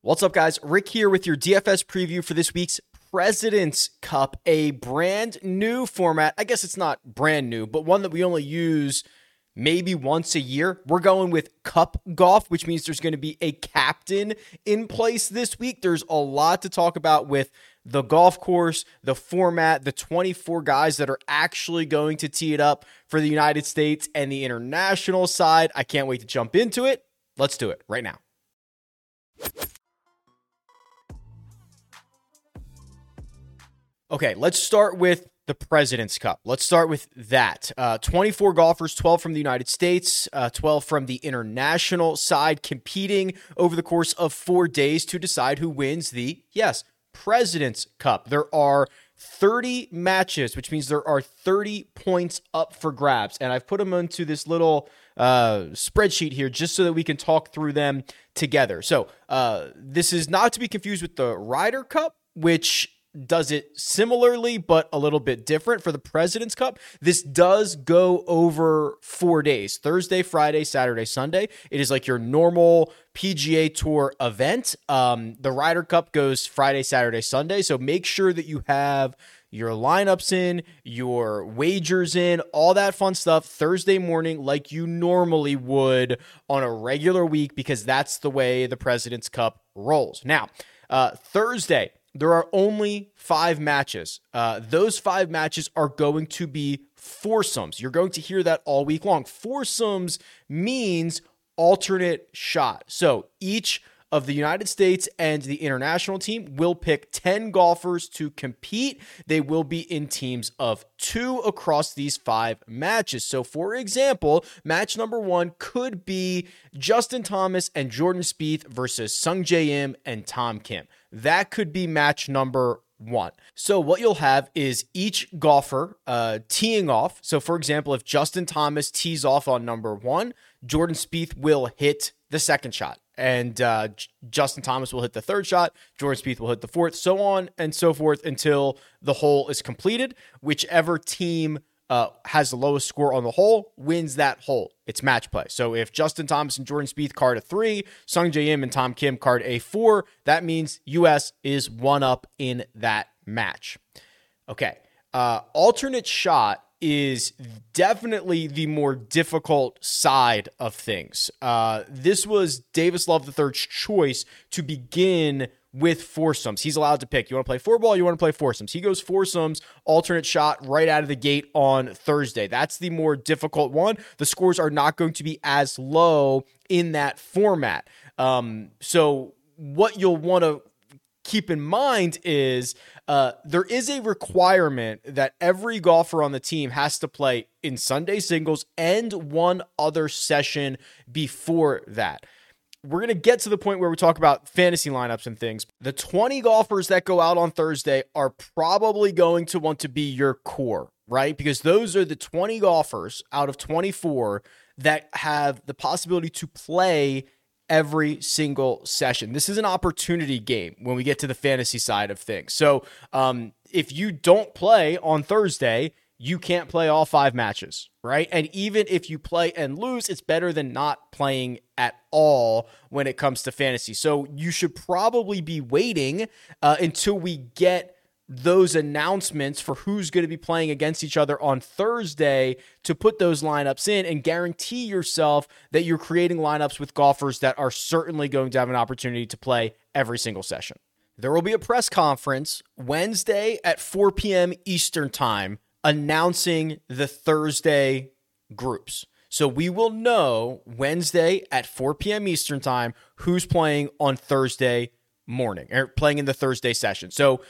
What's up, guys? Rick here with your DFS preview for this week's Presidents Cup, a brand new format. I guess it's not brand new, but one that we only use maybe once a year. We're going with cup golf, which means there's going to be a captain in place this week. There's a lot to talk about with the golf course, the format, the 24 guys that are actually going to tee it up for the United States and the international side. I can't wait to jump into it. Let's do it right now. Okay, let's start with the President's Cup. Let's start with that. 24 golfers, 12 from the United States, 12 from the international side, competing over the course of 4 days to decide who wins the, yes, President's Cup. There are 30 matches, which means there are 30 points up for grabs. And I've put them into this little spreadsheet here just so that we can talk through them together. So this is not to be confused with the Ryder Cup, which does it similarly, but a little bit different. For the President's Cup, this does go over 4 days, Thursday, Friday, Saturday, Sunday. It is like your normal PGA Tour event. The Ryder Cup goes Friday, Saturday, Sunday. So make sure that you have your lineups in, your wagers in, all that fun stuff Thursday morning like you normally would on a regular week, because that's the way the President's Cup rolls. Now, Thursday, there are only 5 matches. Those 5 matches are going to be foursomes. You're going to hear that all week long. Foursomes means alternate shot. So each of the United States and the international team will pick 10 golfers to compete. They will be in teams of 2 across these 5 matches. So, for example, match number 1 could be Justin Thomas and Jordan Spieth versus Sungjae Im and Tom Kim. That could be match number 1. So what you'll have is each golfer teeing off. So, for example, if Justin Thomas tees off on number 1, Jordan Spieth will hit the second shot, and Justin Thomas will hit the third shot, Jordan Spieth will hit the fourth, so on and so forth until the hole is completed. Whichever team has the lowest score on the hole wins that hole. It's match play. So if Justin Thomas and Jordan Spieth card a 3, Sungjae Im and Tom Kim card a 4, that means U.S. is 1-up in that match. Okay. Alternate shot is definitely the more difficult side of things. This was Davis Love III's choice to begin with foursomes. He's allowed to pick. You want to play 4-ball, you want to play foursomes. He goes foursomes, alternate shot right out of the gate on Thursday. That's the more difficult one. The scores are not going to be as low in that format. So what you'll want to keep in mind is there is a requirement that every golfer on the team has to play in Sunday singles and one other session before that. We're going to get to the point where we talk about fantasy lineups and things. The 20 golfers that go out on Thursday are probably going to want to be your core, right? Because those are the 20 golfers out of 24 that have the possibility to play every single session. This is an opportunity game when we get to the fantasy side of things. So if you don't play on Thursday, you can't play all 5 matches, right? And even if you play and lose, it's better than not playing at all when it comes to fantasy. So you should probably be waiting until we get those announcements for who's going to be playing against each other on Thursday to put those lineups in and guarantee yourself that you're creating lineups with golfers that are certainly going to have an opportunity to play every single session. There will be a press conference Wednesday at 4 p.m. Eastern time announcing the Thursday groups. So we will know Wednesday at 4 p.m. Eastern time who's playing on Thursday morning or playing in the Thursday session. So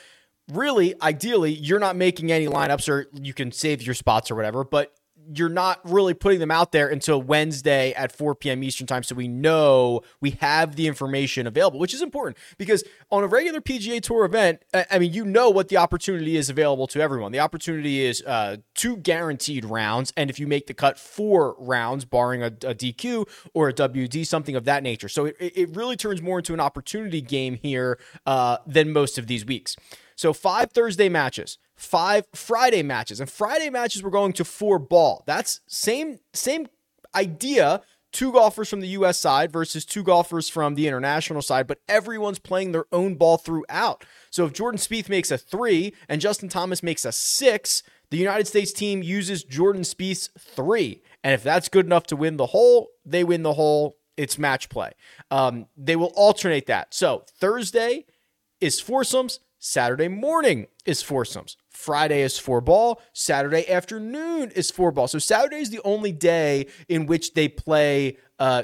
really, ideally, you're not making any lineups, or you can save your spots or whatever, but you're not really putting them out there until Wednesday at 4 p.m. Eastern time. So we know we have the information available, which is important because on a regular PGA Tour event, I mean, you know what the opportunity is available to everyone. The opportunity is 2 guaranteed rounds. And if you make the cut, 4 rounds, barring a DQ or a WD, something of that nature. So it really turns more into an opportunity game here than most of these weeks. So 5 Thursday matches, 5 Friday matches, and Friday matches we're going to 4-ball. That's same idea, two golfers from the U.S. side versus two golfers from the international side, but everyone's playing their own ball throughout. So if Jordan Spieth makes a 3 and Justin Thomas makes a 6, the United States team uses Jordan Spieth's 3. And if that's good enough to win the hole, they win the hole. It's match play. They will alternate that. So Thursday is foursomes. Saturday morning is foursomes. Friday is four ball. Saturday afternoon is four ball. So Saturday is the only day in which they play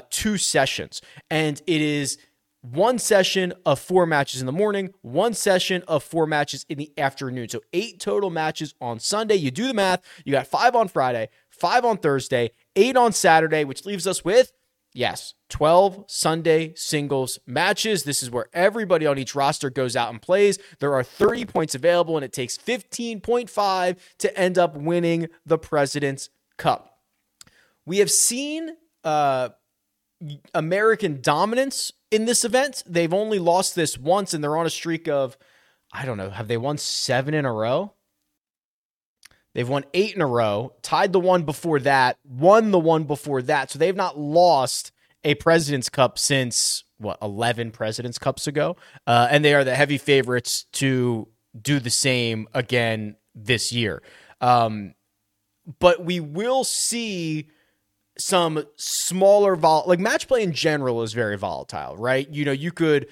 two sessions. And it is one session of four matches in the morning, one session of four matches in the afternoon. So 8 total matches on Sunday. You do the math. You got 5 on Friday, 5 on Thursday, 8 on Saturday, which leaves us with, yes, 12 Sunday singles matches. This is where everybody on each roster goes out and plays. There are 30 points available, and it takes 15.5 to end up winning the Presidents Cup. We have seen American dominance in this event. They've only lost this once, and they're on a streak of, I don't know, have they won 7 in a row? They've won 8 in a row, tied the one before that, won the one before that. So they've not lost a President's Cup since, 11 President's Cups ago. And they are the heavy favorites to do the same again this year. But we will see some smaller, like match play in general is very volatile, right? You know, you could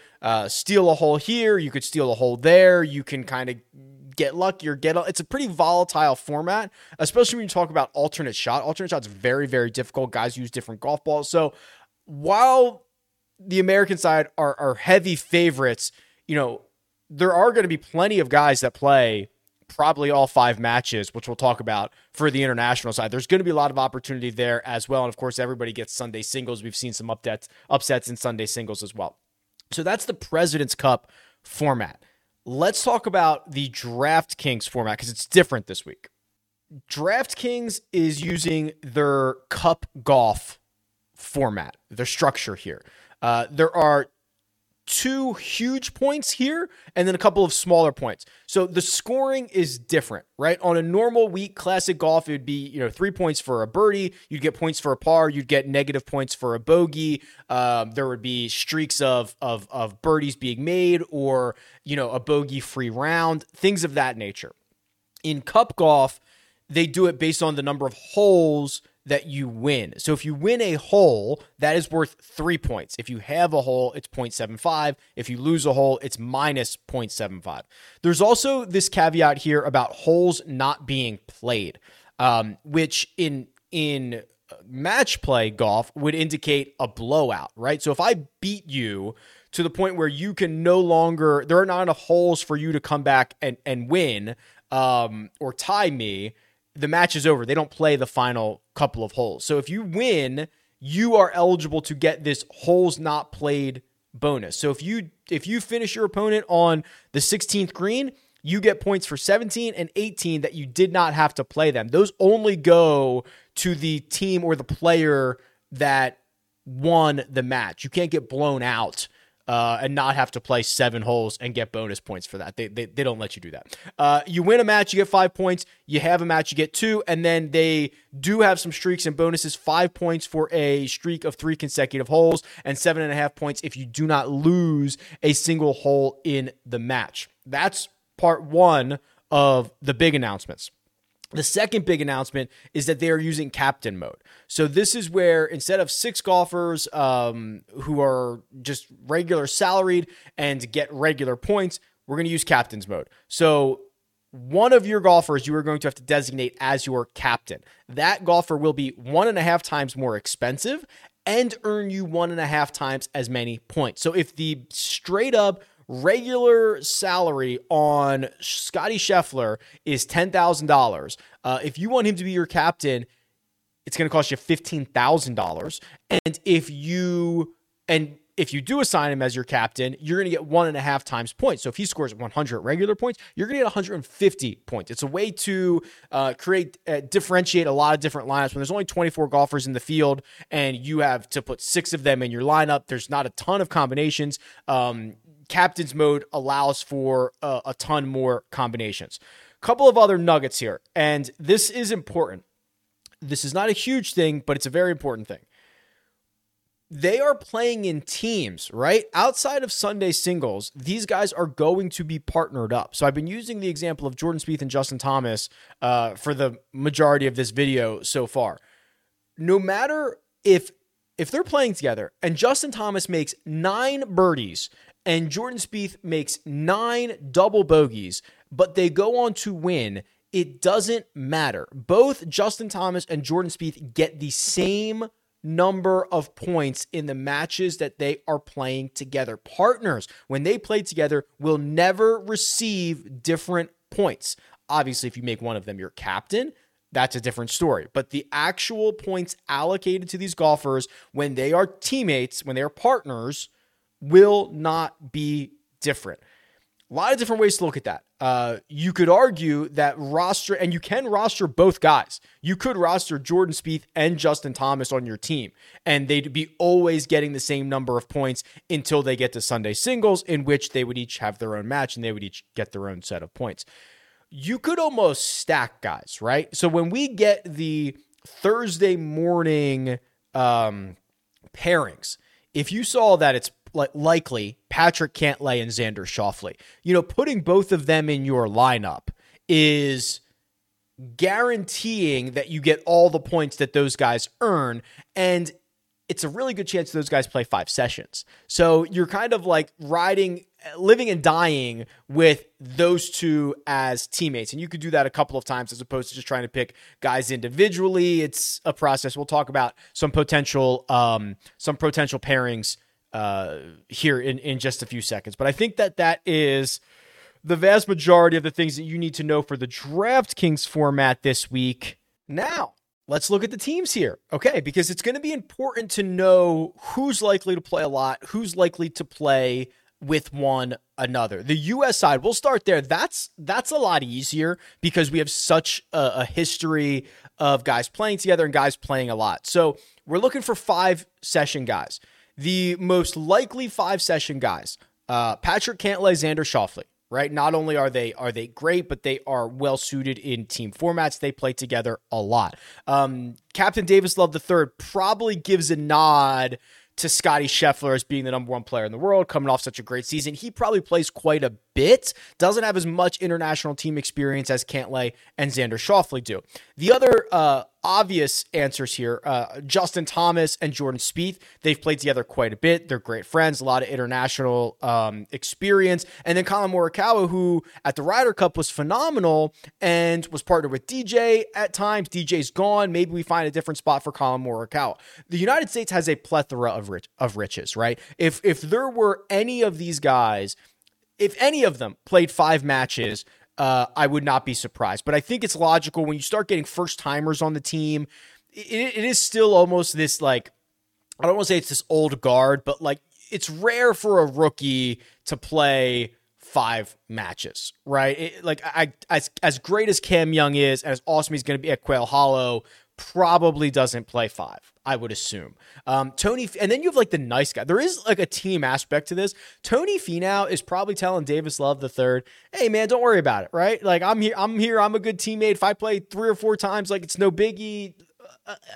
steal a hole here, you could steal a hole there, you can kind of get lucky or it's a pretty volatile format, especially when you talk about alternate shot. Alternate shot's very, very difficult. Guys use different golf balls. So while the American side are heavy favorites, you know, there are going to be plenty of guys that play probably all 5 matches, which we'll talk about for the international side. There's going to be a lot of opportunity there as well. And of course, everybody gets Sunday singles. We've seen some upsets in Sunday singles as well. So that's the President's Cup format. Let's talk about the DraftKings format because it's different this week. DraftKings is using their cup golf format, their structure here. There are 2 huge points here and then a couple of smaller points. So the scoring is different, right? On a normal week, classic golf, it would be 3 points for a birdie. You'd get points for a par. You'd get negative points for a bogey. There would be streaks of birdies being made or, a bogey free round, things of that nature. In cup golf, they do it based on the number of holes that you win. So if you win a hole, that is worth 3 points. If you have a hole, it's 0.75. If you lose a hole, it's minus 0.75. There's also this caveat here about holes not being played, which in match play golf would indicate a blowout, right? So if I beat you to the point where you can no longer, there are not enough holes for you to come back and win or tie me, the match is over. They don't play the final couple of holes. So if you win, you are eligible to get this holes not played bonus. So if you finish your opponent on the 16th green, you get points for 17 and 18 that you did not have to play them. Those only go to the team or the player that won the match. You can't get blown out and not have to play 7 holes and get bonus points for that. They don't let you do that. You win a match, you get 5 points. You have a match, you get 2. And then they do have some streaks and bonuses, 5 points for a streak of 3 consecutive holes and 7.5 points if you do not lose a single hole in the match. That's part one of the big announcements. The second big announcement is that they are using captain mode. So this is where instead of 6 golfers who are just regular salaried and get regular points, we're going to use captain's mode. So one of your golfers you are going to have to designate as your captain. That golfer will be 1.5 times more expensive and earn you 1.5 times as many points. So if the straight up regular salary on Scottie Scheffler is $10,000. If you want him to be your captain, it's going to cost you $15,000. And if you do assign him as your captain, you're going to get 1.5 times points. So if he scores 100 regular points, you're going to get 150 points. It's a way to differentiate a lot of different lineups. When there's only 24 golfers in the field and you have to put 6 of them in your lineup, there's not a ton of combinations. Captain's mode allows for a ton more combinations. Couple of other nuggets here, and this is important. This is not a huge thing, but it's a very important thing. they are playing in teams, right? Outside of Sunday singles, these guys are going to be partnered up. So I've been using the example of Jordan Spieth and Justin Thomas for the majority of this video so far. No matter if they're playing together and Justin Thomas makes 9 birdies and Jordan Spieth makes 9 double bogeys, but they go on to win, it doesn't matter. Both Justin Thomas and Jordan Spieth get the same number of points in the matches that they are playing together. Partners, when they play together, will never receive different points. Obviously, if you make one of them your captain, that's a different story. But the actual points allocated to these golfers when they are teammates, when they are partners, will not be different. A lot of different ways to look at that. You could argue that roster, and you can roster both guys. You could roster Jordan Spieth and Justin Thomas on your team, and they'd be always getting the same number of points until they get to Sunday singles, in which they would each have their own match and they would each get their own set of points. You could almost stack guys, right? So when we get the Thursday morning pairings, if you saw that it's likely Patrick Cantlay and Xander Schauffele. You know, putting both of them in your lineup is guaranteeing that you get all the points that those guys earn, and it's a really good chance those guys play 5 sessions. So you're kind of like riding, living and dying with those two as teammates. And you could do that a couple of times as opposed to just trying to pick guys individually. It's a process. We'll talk about some potential pairings here in just a few seconds. But I think that is the vast majority of the things that you need to know for the DraftKings format this week. Now, let's look at the teams here, okay? Because it's going to be important to know who's likely to play a lot, who's likely to play with one another. The U.S. side, we'll start there. That's a lot easier because we have such a history of guys playing together and guys playing a lot. So we're looking for 5 session guys. The most likely 5 session guys, Patrick Cantlay, Xander Schauffele, right? Not only are they great, but they are well suited in team formats. They play together a lot. Captain Davis Love III probably gives a nod to Scottie Scheffler as being the number 1 player in the world, coming off such a great season. He probably plays quite a bit, doesn't have as much international team experience as Cantlay and Xander Schauffele do. The other obvious answers here, Justin Thomas and Jordan Spieth, they've played together quite a bit. They're great friends, a lot of international experience. And then Colin Morikawa, who at the Ryder Cup was phenomenal and was partnered with DJ at times. DJ's gone. Maybe we find a different spot for Colin Morikawa. The United States has a plethora of riches, right? If there were any of these guys, if any of them played 5 matches, I would not be surprised. But I think it's logical when you start getting first-timers on the team. It is still almost this, like, I don't want to say it's this old guard, but, like, it's rare for a rookie to play 5 matches, right? As great as Cam Young is, and as awesome he's going to be at Quail Hollow, probably doesn't play 5, I would assume. Tony, and then you have like the nice guy. There is like a team aspect to this. Tony Finau is probably telling Davis Love III, "Hey man, don't worry about it, right? Like I'm here. I'm a good teammate. If I play 3 or 4 times, like it's no biggie.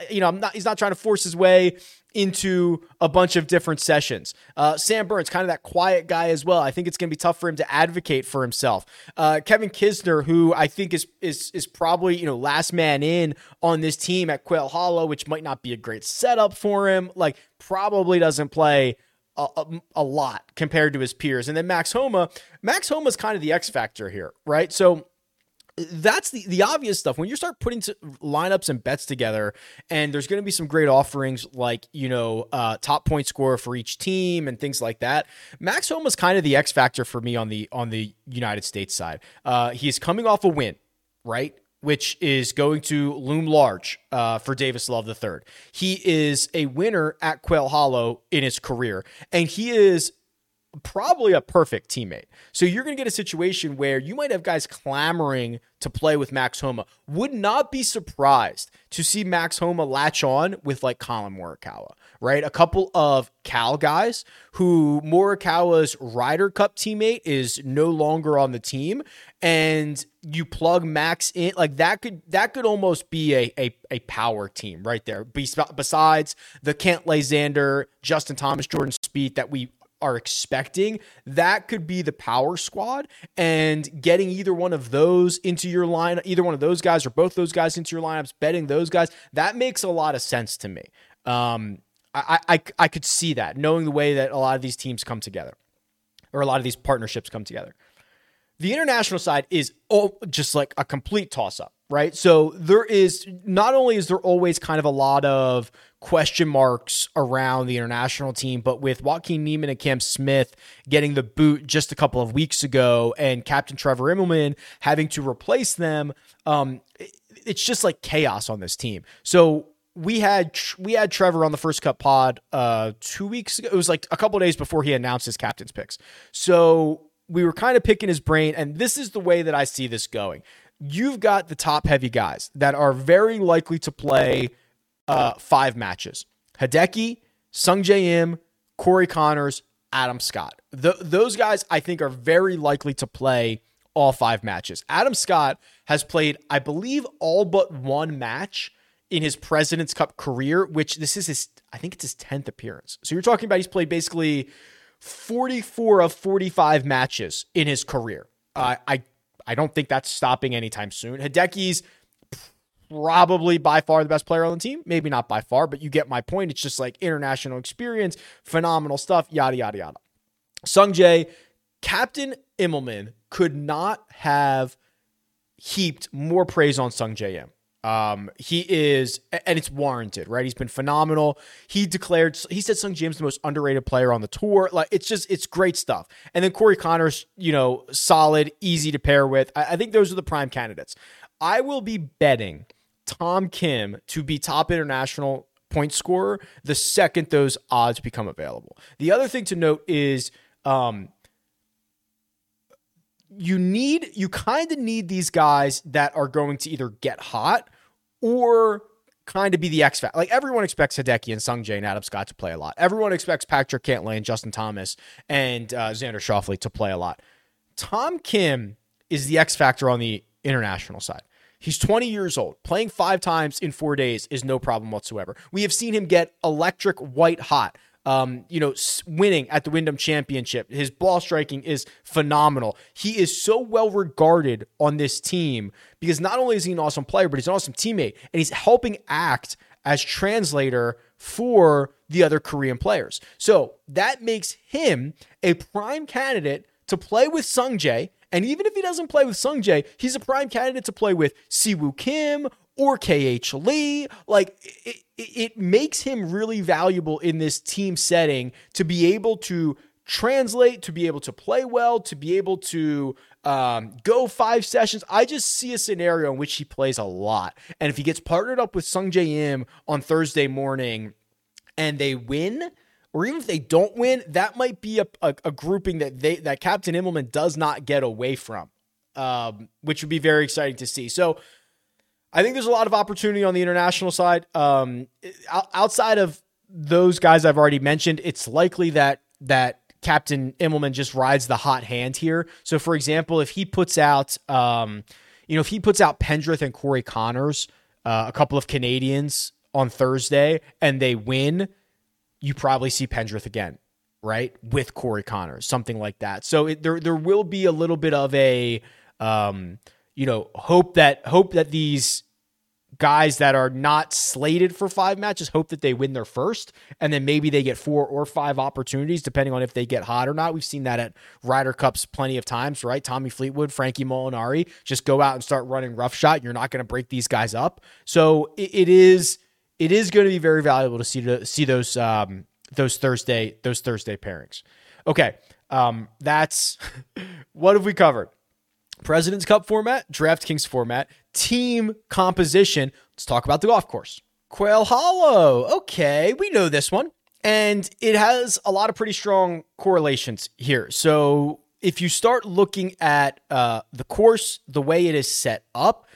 He's not trying to force his way into a bunch of different sessions." Sam Burns, kind of that quiet guy as well. I think it's going to be tough for him to advocate for himself. Kevin Kisner, who I think is probably, last man in on this team at Quail Hollow, which might not be a great setup for him. Like, probably doesn't play a lot compared to his peers. And then Max Homa. Max Homa's kind of the X factor here, right? So that's the obvious stuff. When you start putting lineups and bets together, and there's going to be some great offerings like, top point scorer for each team and things like that. Max Homa is kind of the X factor for me on the United States side. He's coming off a win, right? Which is going to loom large for Davis Love III. He is a winner at Quail Hollow in his career, and he is probably a perfect teammate. So you're going to get a situation where you might have guys clamoring to play with Max Homa. Would not be surprised to see Max Homa latch on with like Colin Morikawa, right? A couple of Cal guys who Morikawa's Ryder Cup teammate is no longer on the team, and you plug Max in, like that could almost be a power team right there. Besides the Cantlay, Xander, Justin Thomas, Jordan Spieth that we are expecting, that could be the power squad, and getting either one of those into your line, either one of those guys or both those guys into your lineups, betting those guys, that makes a lot of sense to me. I could see that, knowing the way that a lot of these teams come together, or a lot of these partnerships come together. The international side is just like a complete toss-up, right? So there is, not only is there always kind of a lot of question marks around the international team, but with Joaquin Niemann and Cam Smith getting the boot just a couple of weeks ago, and Captain Trevor Immelman having to replace them, it's just like chaos on this team. So we had Trevor on the First Cup pod 2 weeks ago. It was like a couple of days before he announced his captain's picks. So we were kind of picking his brain, and this is the way that I see this going. You've got the top-heavy guys that are very likely to play 5 matches. Hideki, Sungjae Im, Corey Conners, Adam Scott. Those guys, I think, are very likely to play all 5 matches. Adam Scott has played, I believe, all but one match in his Presidents Cup career, which this is his, I think it's his 10th appearance. So you're talking about he's played basically 44 of 45 matches in his career. I don't think that's stopping anytime soon. Hideki's probably by far the best player on the team. Maybe not by far, but you get my point. It's just like international experience, phenomenal stuff, yada, yada, yada. Sungjae, Captain Immelman could not have heaped more praise on Sungjae Im. He is, and it's warranted, right? He's been phenomenal. He said Sungjae Im's the most underrated player on the tour. Like, it's great stuff. And then Corey Conners, solid, easy to pair with. I think those are the prime candidates. I will be betting Tom Kim to be top international point scorer the second those odds become available. The other thing to note is, you kind of need these guys that are going to either get hot or kind of be the X factor. Like, everyone expects Hideki and Sungjae and Adam Scott to play a lot. Everyone expects Patrick Cantlay and Justin Thomas and Xander Schauffele to play a lot. Tom Kim is the X factor on the international side. He's 20 years old. Playing 5 times in 4 days is no problem whatsoever. We have seen him get electric white hot. Winning at the Wyndham Championship. His ball striking is phenomenal. He is so well regarded on this team because not only is he an awesome player, but he's an awesome teammate, and he's helping act as translator for the other Korean players. So that makes him a prime candidate to play with Sungjae. And even if he doesn't play with Sungjae, he's a prime candidate to play with Siwoo Kim or KH Lee. Like, it makes him really valuable in this team setting to be able to translate, to be able to play well, to be able to go 5 sessions. I just see a scenario in which he plays a lot. And if he gets partnered up with Sungjae Im on Thursday morning and they win, or even if they don't win, that might be a grouping that Captain Immelman does not get away from, which would be very exciting to see. So I think there's a lot of opportunity on the international side. Outside of those guys I've already mentioned, it's likely that Captain Immelman just rides the hot hand here. So, for example, if he puts out, Pendrith and Corey Conners, a couple of Canadians on Thursday, and they win, you probably see Pendrith again, right, with Corey Conners, something like that. So there will be a little bit of a hope that these guys that are not slated for 5 matches, hope that they win their first, and then maybe they get 4 or 5 opportunities, depending on if they get hot or not. We've seen that at Ryder Cups plenty of times, right? Tommy Fleetwood, Frankie Molinari, just go out and start running roughshod. You're not going to break these guys up. So it is going to be very valuable to see those Thursday pairings. Okay, that's what have we covered? President's Cup format, DraftKings format, team composition. Let's talk about the golf course. Quail Hollow. Okay, we know this one. And it has a lot of pretty strong correlations here. So if you start looking at the course, the way it is set up,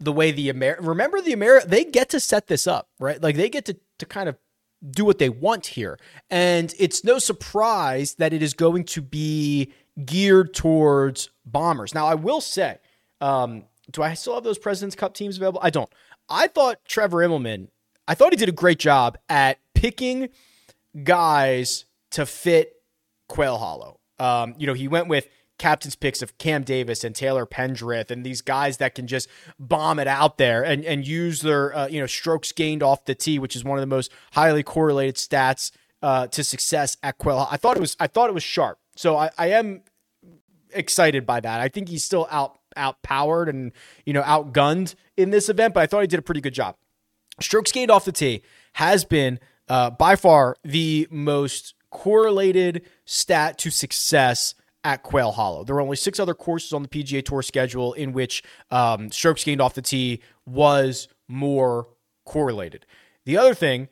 the way the America, they get to set this up, right? Like, they get to kind of do what they want here. And it's no surprise that it is going to be geared towards bombers. Now, I will say, do I still have those Presidents Cup teams available? I don't. I thought Trevor Immelman, I thought he did a great job at picking guys to fit Quail Hollow. You know, he went with captain's picks of Cam Davis and Taylor Pendrith and these guys that can just bomb it out there and use their, strokes gained off the tee, which is one of the most highly correlated stats to success at Quail Hollow. I thought it was sharp. So I am excited by that. I think he's still outpowered and, outgunned in this event, but I thought he did a pretty good job. Strokes gained off the tee has been by far the most correlated stat to success at Quail Hollow. There are only 6 other courses on the PGA Tour schedule in which strokes gained off the tee was more correlated. The other thing,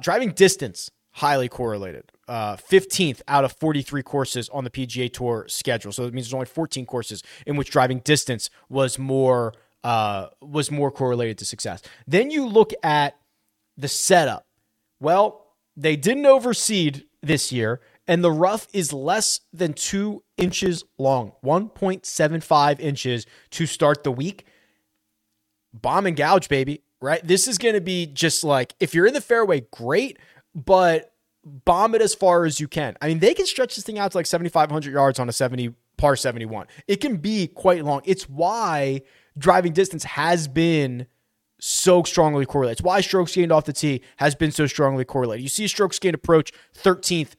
driving distance, highly correlated. 15th out of 43 courses on the PGA Tour schedule. So it means there's only 14 courses in which driving distance was more correlated to success. Then you look at the setup. Well, they didn't overseed this year, and the rough is less than 2 inches long, 1.75 inches to start the week. Bomb and gouge, baby, right? This is going to be just like, if you're in the fairway, great, but bomb it as far as you can. I mean, they can stretch this thing out to like 7,500 yards on a par 71. It can be quite long. It's why driving distance has been so strongly correlated. It's why strokes gained off the tee has been so strongly correlated. You see strokes gained approach 13th,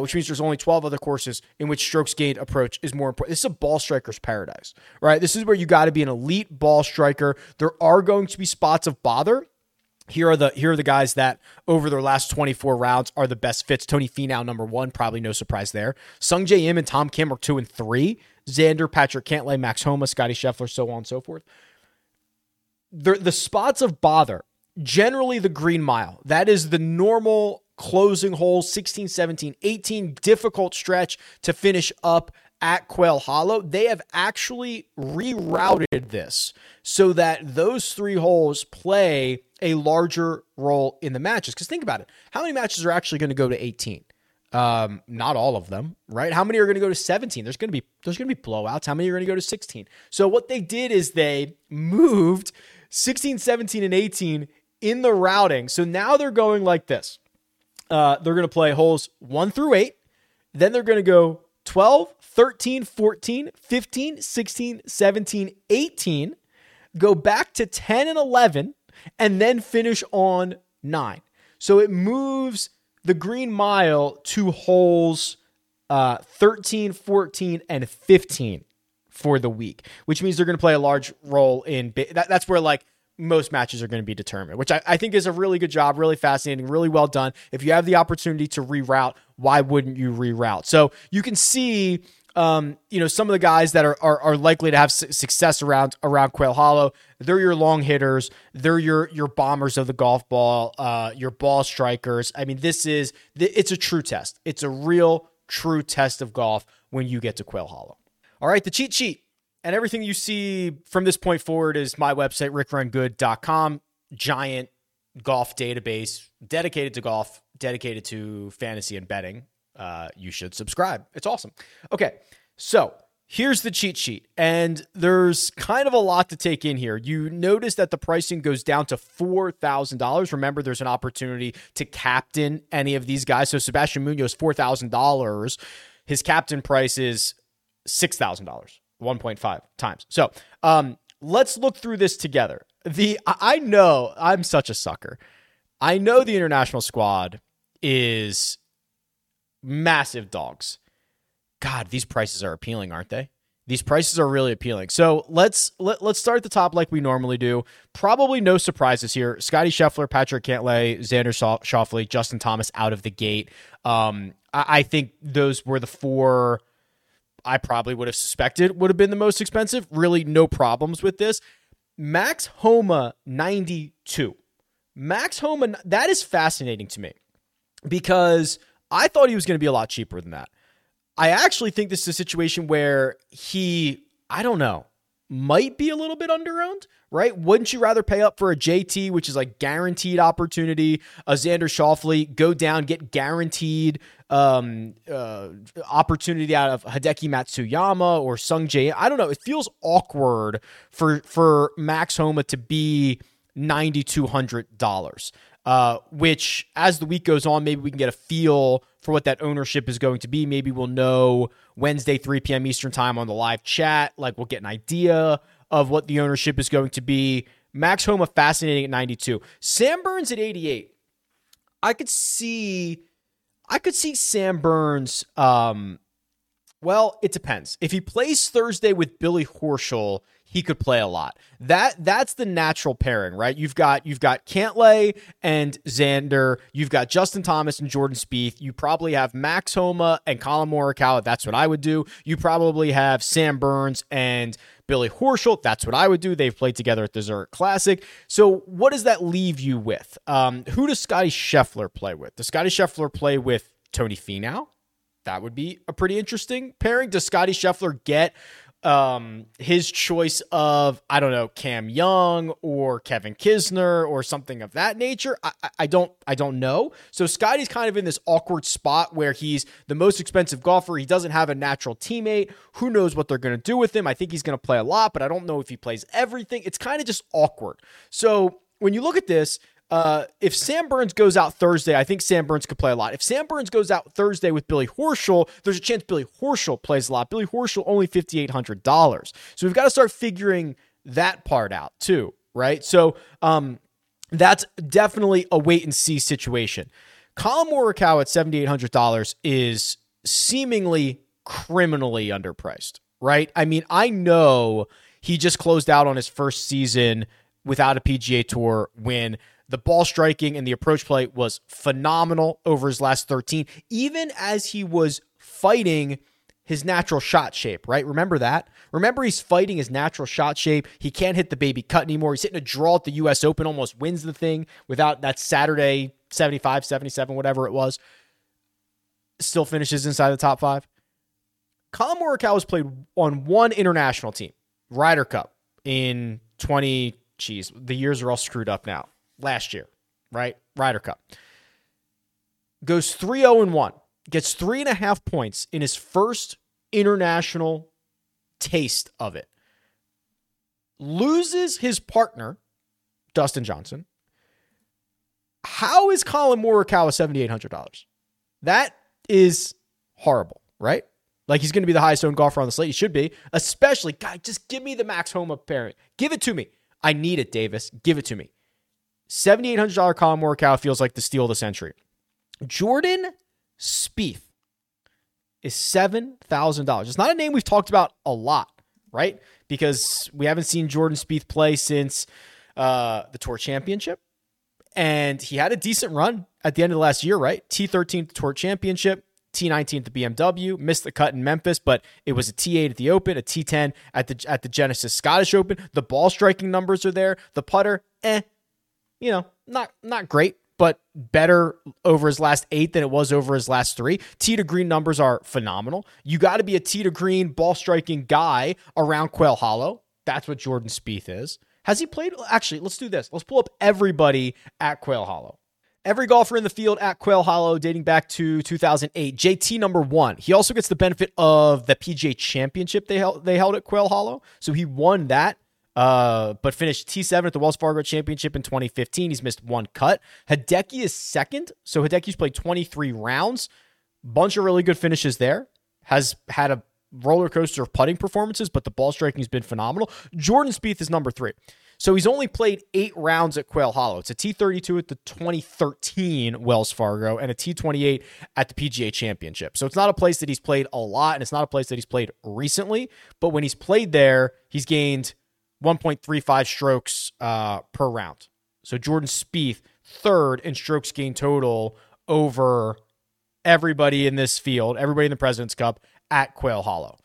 which means there's only 12 other courses in which strokes gained approach is more important. This is a ball striker's paradise, right? This is where you got to be an elite ball striker. There are going to be spots of bother. Here are the guys that over their last 24 rounds are the best fits. Tony Finau, number 1, probably no surprise there. Sungjae Im and Tom Kim are 2 and 3. Xander, Patrick Cantlay, Max Homa, Scottie Scheffler, so on and so forth. The spots of bother, generally the green mile. That is the normal closing hole, 16, 17, 18, difficult stretch to finish up at Quail Hollow. They have actually rerouted this so that those 3 holes play a larger role in the matches. Because think about it. How many matches are actually going to go to 18? Not all of them, right? How many are going to go to 17? There's going to be blowouts. How many are going to go to 16? So what they did is they moved 16, 17, and 18 in the routing. So now they're going like this. They're going to play holes 1 through 8. Then they're going to go 12, 13, 14, 15, 16, 17, 18, go back to 10 and 11, and then finish on 9. So it moves the green mile to holes 13, 14, and 15 for the week, which means they're going to play a large role in that's where like most matches are going to be determined, which I think is a really good job, really fascinating, really well done. If you have the opportunity to reroute, why wouldn't you reroute? So you can see, some of the guys that are likely to have success around Quail Hollow. They're your long hitters. They're your bombers of the golf ball, your ball strikers. I mean, it's a true test. It's a real true test of golf when you get to Quail Hollow. All right. The cheat sheet and everything you see from this point forward is my website, rickrungood.com, giant golf database dedicated to golf, dedicated to fantasy and betting. You should subscribe. It's awesome. Okay. So here's the cheat sheet, and there's kind of a lot to take in here. You notice that the pricing goes down to $4,000. Remember, there's an opportunity to captain any of these guys. So Sebastian Munoz, $4,000. His captain price is $6,000, 1.5 times. So, let's look through this together. I know I'm such a sucker. I know the international squad is massive dogs. God, these prices are appealing, aren't they? These prices are really appealing. So let's start at the top like we normally do. Probably no surprises here. Scottie Scheffler, Patrick Cantlay, Xander Schauffele, Justin Thomas out of the gate. I think those were the 4 I probably would have suspected would have been the most expensive. Really no problems with this. Max Homa, 92. Max Homa, that is fascinating to me because I thought he was going to be a lot cheaper than that. I actually think this is a situation where I don't know. might be a little bit underowned, right? Wouldn't you rather pay up for a JT, which is like guaranteed opportunity, a Xander Schauffele, go down, get guaranteed opportunity out of Hideki Matsuyama or Sungjae? I don't know. It feels awkward for Max Homa to be $9,200, which as the week goes on, maybe we can get a feel for what that ownership is going to be. Maybe we'll know Wednesday, 3 p.m. Eastern time on the live chat. Like, we'll get an idea of what the ownership is going to be. Max Homa, fascinating at 92. Sam Burns at 88. I could see Sam Burns. Well, it depends. If he plays Thursday with Billy Horschel, he could play a lot. That's the natural pairing, right? You've got Cantlay and Xander. You've got Justin Thomas and Jordan Spieth. You probably have Max Homa and Colin Morikawa. That's what I would do. You probably have Sam Burns and Billy Horschel. That's what I would do. They've played together at the Zurich Classic. So what does that leave you with? Who does Scottie Scheffler play with? Does Scottie Scheffler play with Tony Finau? That would be a pretty interesting pairing. Does Scottie Scheffler get his choice of, I don't know, Cam Young or Kevin Kisner or something of that nature? I don't know. So Scottie's kind of in this awkward spot where he's the most expensive golfer. He doesn't have a natural teammate. Who knows what they're going to do with him? I think he's going to play a lot, but I don't know if he plays everything. It's kind of just awkward. So when you look at this, if Sam Burns goes out Thursday, I think Sam Burns could play a lot. If Sam Burns goes out Thursday with Billy Horschel, there's a chance Billy Horschel plays a lot. Billy Horschel only $5,800. So we've got to start figuring that part out too, right? So that's definitely a wait and see situation. Colin Morikawa at $7,800 is seemingly criminally underpriced, right? I mean, I know he just closed out on his first season without a PGA Tour win. The ball striking and the approach play was phenomenal over his last 13, even as he was fighting his natural shot shape, right? Remember that? Remember, he's fighting his natural shot shape. He can't hit the baby cut anymore. He's hitting a draw at the US Open, almost wins the thing without that Saturday, 75, 77, whatever it was. Still finishes inside the top five. Colin Morikawa has played on one international team, Ryder Cup, in 20, geez, the years are all screwed up now. Last year, right? Ryder Cup. Goes 3-0-1. Gets 3.5 points in his first international taste of it. Loses his partner, Dustin Johnson. How is Colin Morikawa $7,800? That is horrible, right? Like, he's going to be the highest owned golfer on the slate. He should be. Especially, God, just give me the Max Homa pairing. Give it to me. I need it, Davis. Give it to me. $7,800 Colin Morikawa feels like the steal of the century. Jordan Spieth is $7,000. It's not a name we've talked about a lot, right? Because we haven't seen Jordan Spieth play since the Tour Championship. And he had a decent run at the end of the last year, right? T13 at the Tour Championship, T19 at the BMW, missed the cut in Memphis, but it was a T8 at the Open, a T10 at the Genesis Scottish Open. The ball striking numbers are there. The putter, You know, not great, but better over his last 8 than it was over his last 3. Tee to green numbers are phenomenal. You got to be a tee to green ball striking guy around Quail Hollow. That's what Jordan Spieth is. Has he played? Actually, let's do this. Let's pull up everybody at Quail Hollow. Every golfer in the field at Quail Hollow dating back to 2008. JT number 1. He also gets the benefit of the PGA Championship they held at Quail Hollow. So he won that. But finished T7 at the Wells Fargo Championship in 2015. He's missed one cut. Hideki is second. So Hideki's played 23 rounds. Bunch of really good finishes there. Has had a roller coaster of putting performances, but the ball striking has been phenomenal. Jordan Spieth is number 3. So he's only played 8 rounds at Quail Hollow. It's a T32 at the 2013 Wells Fargo and a T28 at the PGA Championship. So it's not a place that he's played a lot, and it's not a place that he's played recently. But when he's played there, he's gained 1.35 strokes per round. So Jordan Spieth, third in strokes gained total over everybody in this field, everybody in the Presidents Cup at Quail Hollow.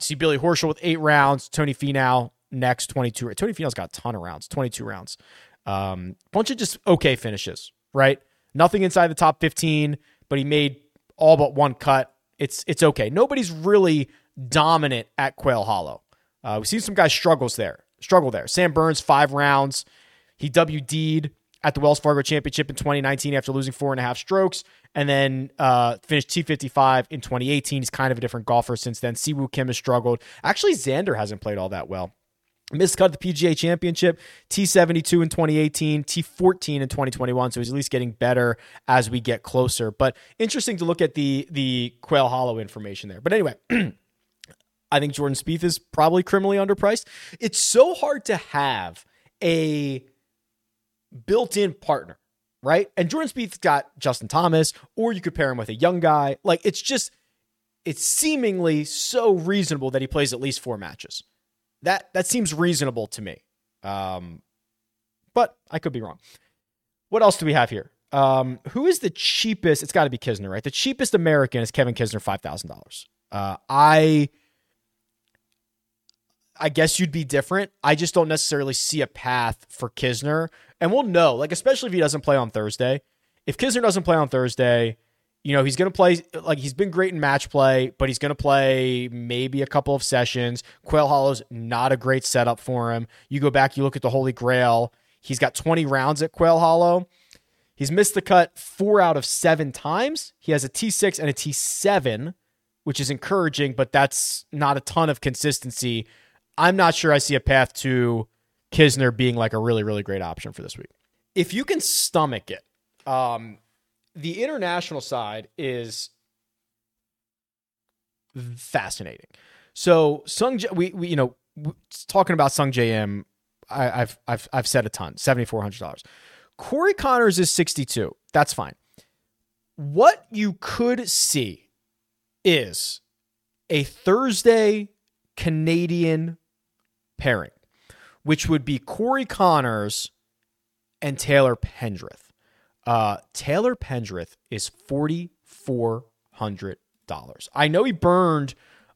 See Billy Horschel with 8 rounds. Tony Finau next, 22. Tony Finau's got a ton of rounds, 22 rounds. Bunch of just okay finishes, right? Nothing inside the top 15, but he made all but one cut. It's okay. Nobody's really dominant at Quail Hollow. We've seen some guys struggle there. Sam Burns, 5 rounds. He WD'd at the Wells Fargo Championship in 2019 after losing 4.5 strokes, and then finished T55 in 2018. He's kind of a different golfer since then. Siwoo Kim has struggled. Actually, Xander hasn't played all that well. Miscut the PGA Championship, T72 in 2018, T14 in 2021. So he's at least getting better as we get closer. But interesting to look at the Quail Hollow information there. But anyway, I think Jordan Spieth is probably criminally underpriced. It's so hard to have a built-in partner, right? And Jordan Spieth's got Justin Thomas, or you could pair him with a young guy. Like, it's seemingly so reasonable that he plays at least 4 matches. That seems reasonable to me, but I could be wrong. What else do we have here? Who is the cheapest? It's got to be Kisner, right? The cheapest American is Kevin Kisner, $5,000. I guess you'd be different. I just don't necessarily see a path for Kisner, and we'll know. Like, especially if he doesn't play on Thursday. If Kisner doesn't play on Thursday, you know, he's going to play, like, he's been great in match play, but he's going to play maybe a couple of sessions. Quail Hollow's not a great setup for him. You go back, you look at the Holy Grail. He's got 20 rounds at Quail Hollow. He's missed the cut 4 out of 7 times. He has a T6 and a T7, which is encouraging, but that's not a ton of consistency. I'm not sure I see a path to Kisner being like a really, really great option for this week. If you can stomach it, the international side is fascinating. So Sungjae, we you know, talking about Sungjae Im, I've said a ton, $7,400. Corey Conners is 62. That's fine. What you could see is a Thursday Canadian pairing, which would be Corey Conners and Taylor Pendrith. Taylor Pendrith is $4,400. I know he burned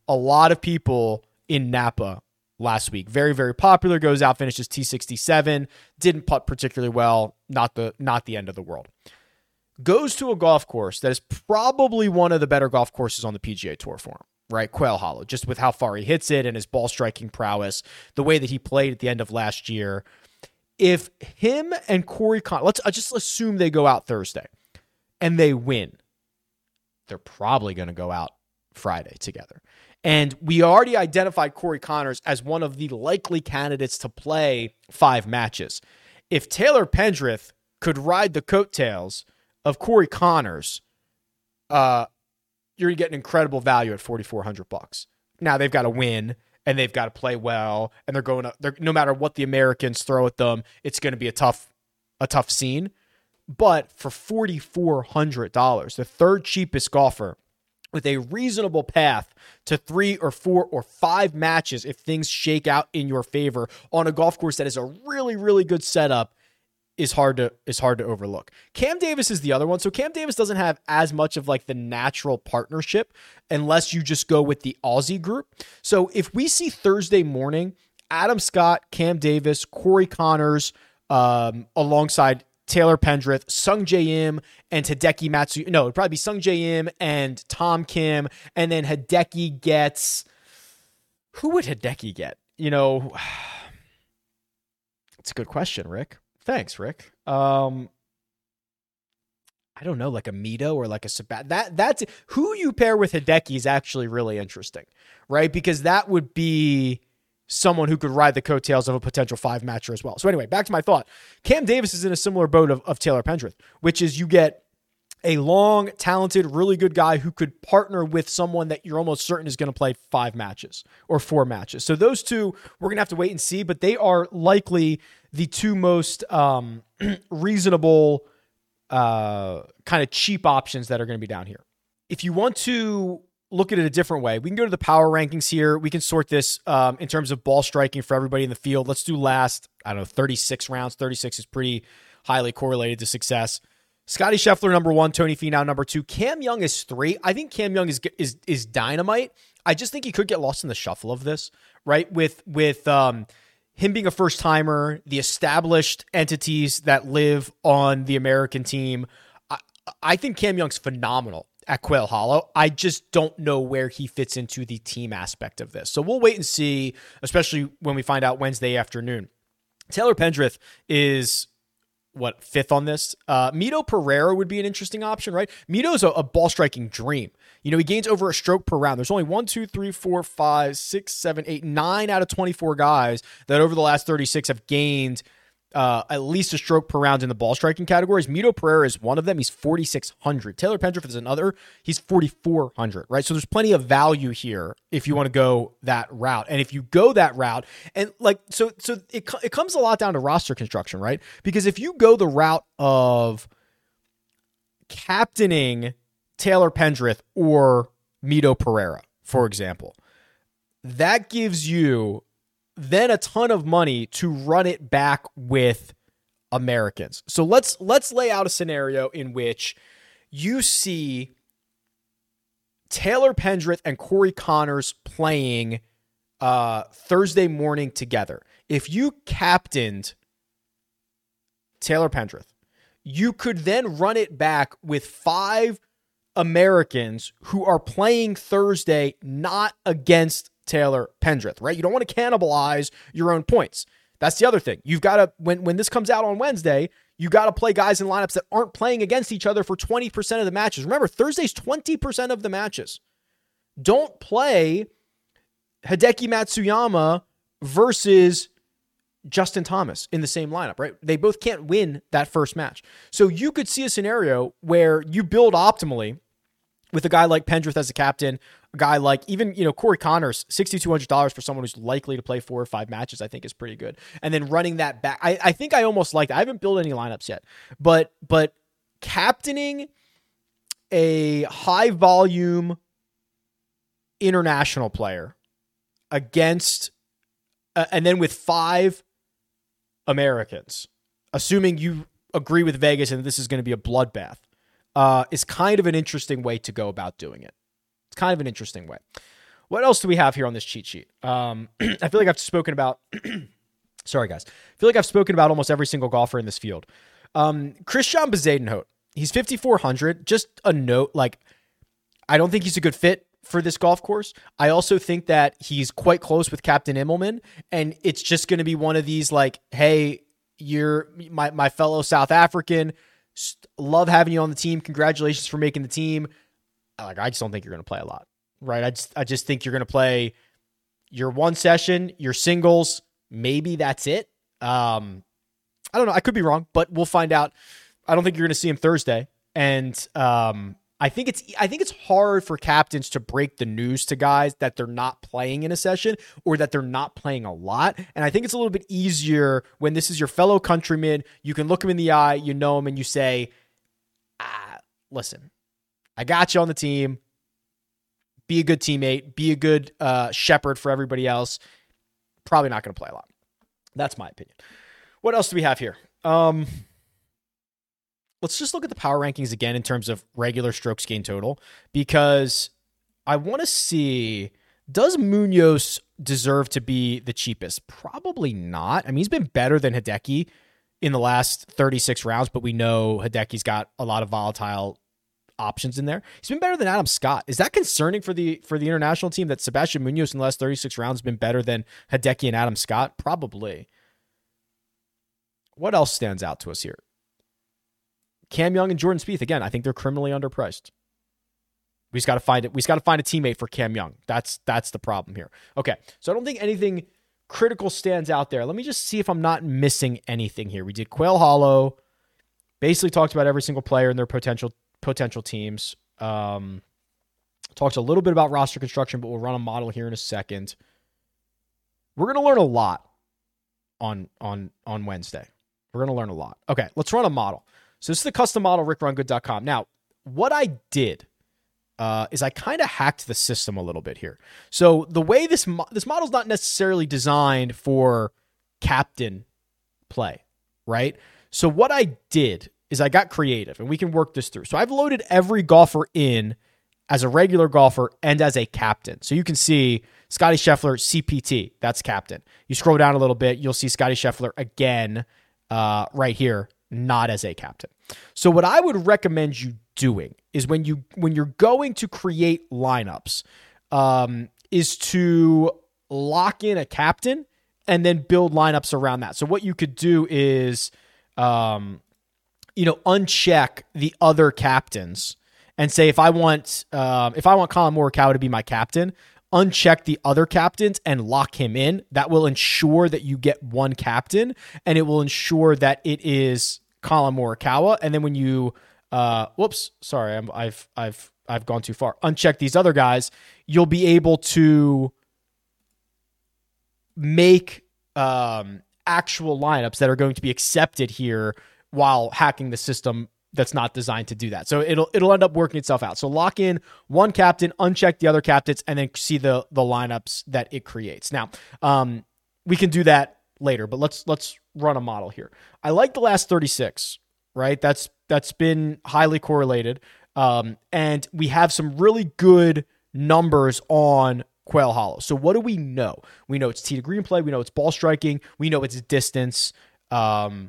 a lot of people in Napa last week. Very, very popular. Goes out, finishes T67. Didn't putt particularly well. Not the end of the world. Goes to a golf course that is probably one of the better golf courses on the PGA Tour for him, right? Quail Hollow, just with how far he hits it and his ball striking prowess, the way that he played at the end of last year. If him and Corey Conners, let's just assume they go out Thursday and they win, they're probably going to go out Friday together. And we already identified Corey Conners as one of the likely candidates to play 5 matches. If Taylor Pendrith could ride the coattails of Corey Conners, you're getting incredible value at $4,400. Now they've got to win, and they've got to play well, and they're going to, no matter what the Americans throw at them, it's going to be a tough scene. But for $4,400, the third cheapest golfer with a reasonable path to 3 or 4 or 5 matches if things shake out in your favor on a golf course that is a really, really good setup, is hard to overlook. Cam Davis is the other one. So Cam Davis doesn't have as much of like the natural partnership unless you just go with the Aussie group. So if we see Thursday morning, Adam Scott, Cam Davis, Corey Conners, alongside Taylor Pendrith, Sungjae Im, and Hideki Matsuyama. No, it'd probably be Sungjae Im and Tom Kim. And then Hideki gets, who would Hideki get? You know, it's a good question, Rick. Thanks, Rick. I don't know, like a Mito or like a Sabat. That's who you pair with Hideki is actually really interesting, right? Because that would be someone who could ride the coattails of a potential 5-matcher as well. So anyway, back to my thought. Cam Davis is in a similar boat of Taylor Pendrith, which is you get a long, talented, really good guy who could partner with someone that you're almost certain is going to play 5 matches or 4 matches. So those two, we're going to have to wait and see, but they are likely the two most reasonable kind of cheap options that are going to be down here. If you want to look at it a different way, we can go to the power rankings here. We can sort this in terms of ball striking for everybody in the field. Let's do last, I don't know, 36 rounds. 36 is pretty highly correlated to success. Scottie Scheffler, #1. Tony Finau, #2. Cam Young is 3. I think Cam Young is dynamite. I just think he could get lost in the shuffle of this, right? With him being a first-timer, the established entities that live on the American team. I think Cam Young's phenomenal at Quail Hollow. I just don't know where he fits into the team aspect of this. So we'll wait and see, especially when we find out Wednesday afternoon. Taylor Pendrith is fifth on this. Mito Pereira would be an interesting option, right? Mito's a ball striking dream. You know, he gains over a stroke per round. There's only 9 out of 24 guys that over the last 36 have gained at least a stroke per round in the ball striking categories. Mito Pereira is one of them. He's 4,600. Taylor Pendrith is another. He's 4,400, right? So there's plenty of value here if you want to go that route. And if you go that route, and like, so it comes a lot down to roster construction, right? Because if you go the route of captaining Taylor Pendrith or Mito Pereira, for example, that gives you then a ton of money to run it back with Americans. So let's lay out a scenario in which you see Taylor Pendrith and Corey Conners playing Thursday morning together. If you captained Taylor Pendrith, you could then run it back with 5 Americans who are playing Thursday, not against Taylor Pendrith, right? You don't want to cannibalize your own points. That's the other thing. You've got to, when this comes out on Wednesday, you got to play guys in lineups that aren't playing against each other for 20% of the matches. Remember, Thursday's 20% of the matches. Don't play Hideki Matsuyama versus Justin Thomas in the same lineup, right? They both can't win that first match. So you could see a scenario where you build optimally with a guy like Pendrith as a captain, a guy like even, you know, Corey Conners, $6,200 for someone who's likely to play 4 or 5 matches, I think is pretty good. And then running that back, I think I almost like that. I haven't built any lineups yet, but captaining a high volume international player against, and then with 5 Americans, assuming you agree with Vegas and this is going to be a bloodbath, is kind of an interesting way to go about doing it. It's kind of an interesting way. What else do we have here on this cheat sheet? I feel like I've spoken about... sorry, guys. I feel like I've spoken about almost every single golfer in this field. Christian Bezuidenhout. He's 5,400. Just a note, like, I don't think he's a good fit for this golf course. I also think that he's quite close with Captain Immelman, and it's just going to be one of these, like, hey, you're my fellow South African... love having you on the team. Congratulations for making the team. Like, I just don't think you're going to play a lot, right? I just think you're going to play your one session, your singles. Maybe that's it. I don't know. I could be wrong, but we'll find out. I don't think you're going to see him Thursday. And I think it's hard for captains to break the news to guys that they're not playing in a session or that they're not playing a lot. And I think it's a little bit easier when this is your fellow countryman. You can look him in the eye, you know him, and you say, listen, I got you on the team. Be a good teammate. Be a good shepherd for everybody else. Probably not going to play a lot. That's my opinion. What else do we have here? Let's just look at the power rankings again in terms of regular strokes gained total, because I want to see, does Munoz deserve to be the cheapest? Probably not. I mean, he's been better than Hideki in the last 36 rounds, but we know Hideki's got a lot of volatile options in there. He's been better than Adam Scott. Is that concerning for the international team that Sebastian Munoz in the last 36 rounds has been better than Hideki and Adam Scott? Probably. What else stands out to us here? Cam Young and Jordan Spieth, again, I think they're criminally underpriced. We just got to find it. We just got to find a teammate for Cam Young. That's the problem here. Okay, so I don't think anything critical stands out there. Let me just see if I'm not missing anything here. We did Quail Hollow, basically talked about every single player and their potential teams. Talked a little bit about roster construction, but we'll run a model here in a second. We're going to learn a lot on Wednesday. We're going to learn a lot. Okay, let's run a model. So this is the custom model, rickrungood.com. Now, what I did is I kind of hacked the system a little bit here. So the way this model is not necessarily designed for captain play, right? So what I did is I got creative, and we can work this through. So I've loaded every golfer in as a regular golfer and as a captain. So you can see Scottie Scheffler, CPT, that's captain. You scroll down a little bit, you'll see Scottie Scheffler again right here. Not as a captain. So what I would recommend you doing is when you're going to create lineups is to lock in a captain and then build lineups around that. So what you could do is, uncheck the other captains and say, if I want Colin Morikawa to be my captain, uncheck the other captains and lock him in. That will ensure that you get one captain, and it will ensure that it is Colin Morikawa. And then when you, I've gone too far. Uncheck these other guys. You'll be able to make actual lineups that are going to be accepted here while hacking the system that's not designed to do that. So it'll end up working itself out. So lock in one captain, uncheck the other captains, and then see the lineups that it creates. Now, we can do that later, but let's run a model here. I like the last 36, right? That's been highly correlated. And we have some really good numbers on Quail Hollow. So what do we know? We know it's tee to green play. We know it's ball striking. We know it's distance, all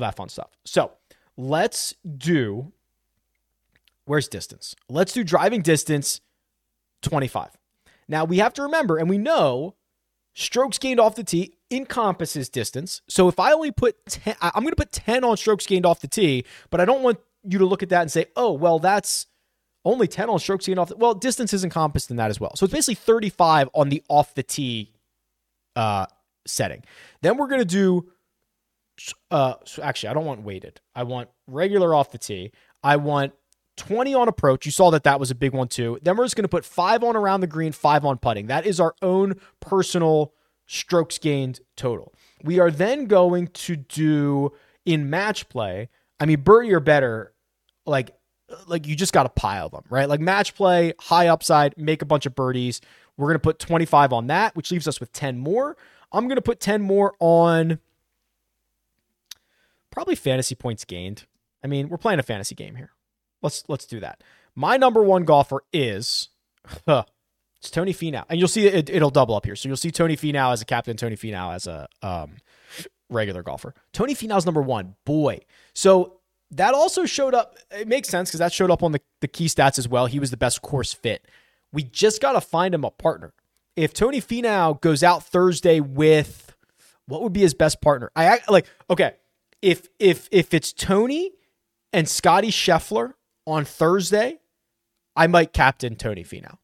that fun stuff. So let's do, where's distance? Let's do driving distance 25. Now we have to remember, and we know strokes gained off the tee encompasses distance. So if I only put 10, I'm going to put 10 on strokes gained off the tee, but I don't want you to look at that and say, oh, well, that's only 10 on strokes gained off. Well, distance is encompassed in that as well. So it's basically 35 on the off the tee setting. Then we're going to do, I don't want weighted. I want regular off the tee. I want 20 on approach. You saw that was a big one too. Then we're just going to put 5 on around the green, 5 on putting. That is our own personal strokes gained total. We are then going to do in match play. I mean, birdie or better, like you just got to pile them, right? Like match play, high upside, make a bunch of birdies. We're going to put 25 on that, which leaves us with 10 more. I'm going to put 10 more on probably fantasy points gained. I mean, we're playing a fantasy game here. Let's do that. My number one golfer is, it's Tony Finau. And you'll see it'll double up here. So you'll see Tony Finau as a captain, Tony Finau as a regular golfer. Tony Finau's number one, boy. So that also showed up. It makes sense because that showed up on the key stats as well. He was the best course fit. We just got to find him a partner. If Tony Finau goes out Thursday with, what would be his best partner? If it's Tony and Scottie Scheffler on Thursday, I might captain Tony Finau,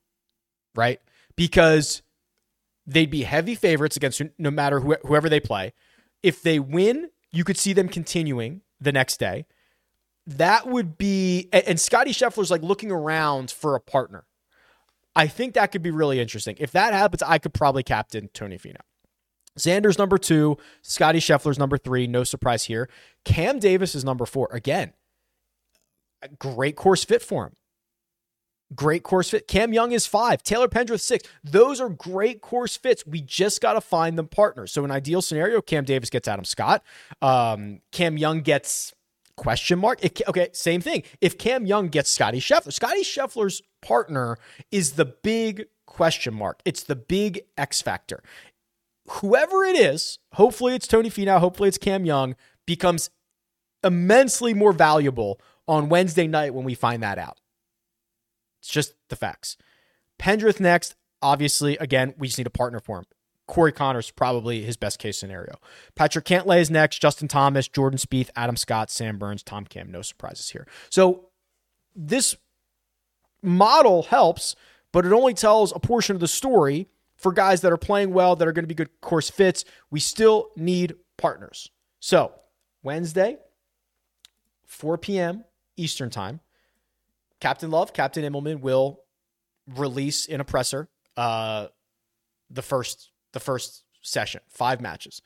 right? Because they'd be heavy favorites against no matter whoever they play. If they win, you could see them continuing the next day. That would be, and Scottie Scheffler's like looking around for a partner. I think that could be really interesting. If that happens, I could probably captain Tony Finau. Xander's number 2, Scottie Scheffler's number 3. No surprise here. Cam Davis is number 4. Again, great course fit for him. Great course fit. Cam Young is 5. Taylor Pendrith 6. Those are great course fits. We just got to find them partners. So in ideal scenario, Cam Davis gets Adam Scott. Cam Young gets ? Okay, same thing. If Cam Young gets Scottie Scheffler, Scottie Scheffler's partner is the big ? It's the big X factor. Whoever it is, hopefully it's Tony Finau, hopefully it's Cam Young, becomes immensely more valuable on Wednesday night when we find that out. It's just the facts. Pendrith next. Obviously, again, we just need a partner for him. Corey Conners, probably his best case scenario. Patrick Cantlay is next. Justin Thomas, Jordan Spieth, Adam Scott, Sam Burns, Tom Kim. No surprises here. So this model helps, but it only tells a portion of the story for guys that are playing well, that are going to be good course fits. We still need partners. So Wednesday, 4 p.m. Eastern time. Captain Love, Captain Immelman will release in a presser the first session, 5 matches.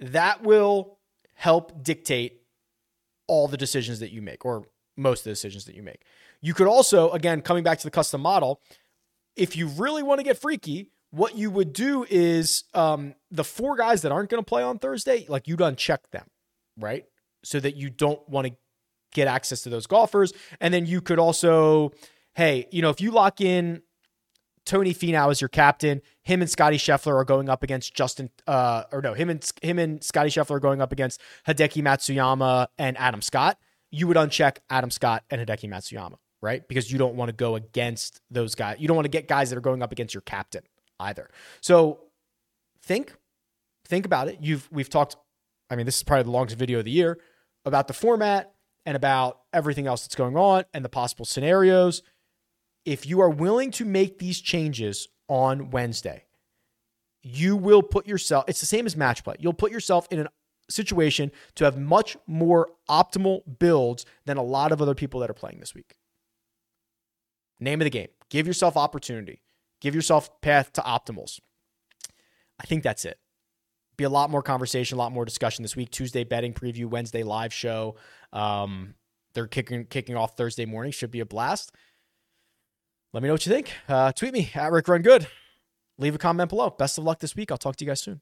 That will help dictate all the decisions that you make, or most of the decisions that you make. You could also, again, coming back to the custom model, if you really want to get freaky, what you would do is the 4 guys that aren't going to play on Thursday, like you'd uncheck them, right? So that you don't want to get access to those golfers. And then you could also, if you lock in Tony Finau as your captain, him and Scottie Scheffler are going up against him and Scottie Scheffler are going up against Hideki Matsuyama and Adam Scott. you would uncheck Adam Scott and Hideki Matsuyama, right? Because you don't want to go against those guys. You don't want to get guys that are going up against your captain either. So think about it. We've talked, I mean, this is probably the longest video of the year, about the format and about everything else that's going on and the possible scenarios. If you are willing to make these changes on Wednesday, you will put yourself, it's the same as match play. You'll put yourself in a situation to have much more optimal builds than a lot of other people that are playing this week. Name of the game. Give yourself opportunity. Give yourself path to optimals. I think that's it. Be a lot more conversation, a lot more discussion this week. Tuesday betting preview, Wednesday live show. They're kicking off Thursday morning. Should be a blast. Let me know what you think. Tweet me at @rickrungood. Leave a comment below. Best of luck this week. I'll talk to you guys soon.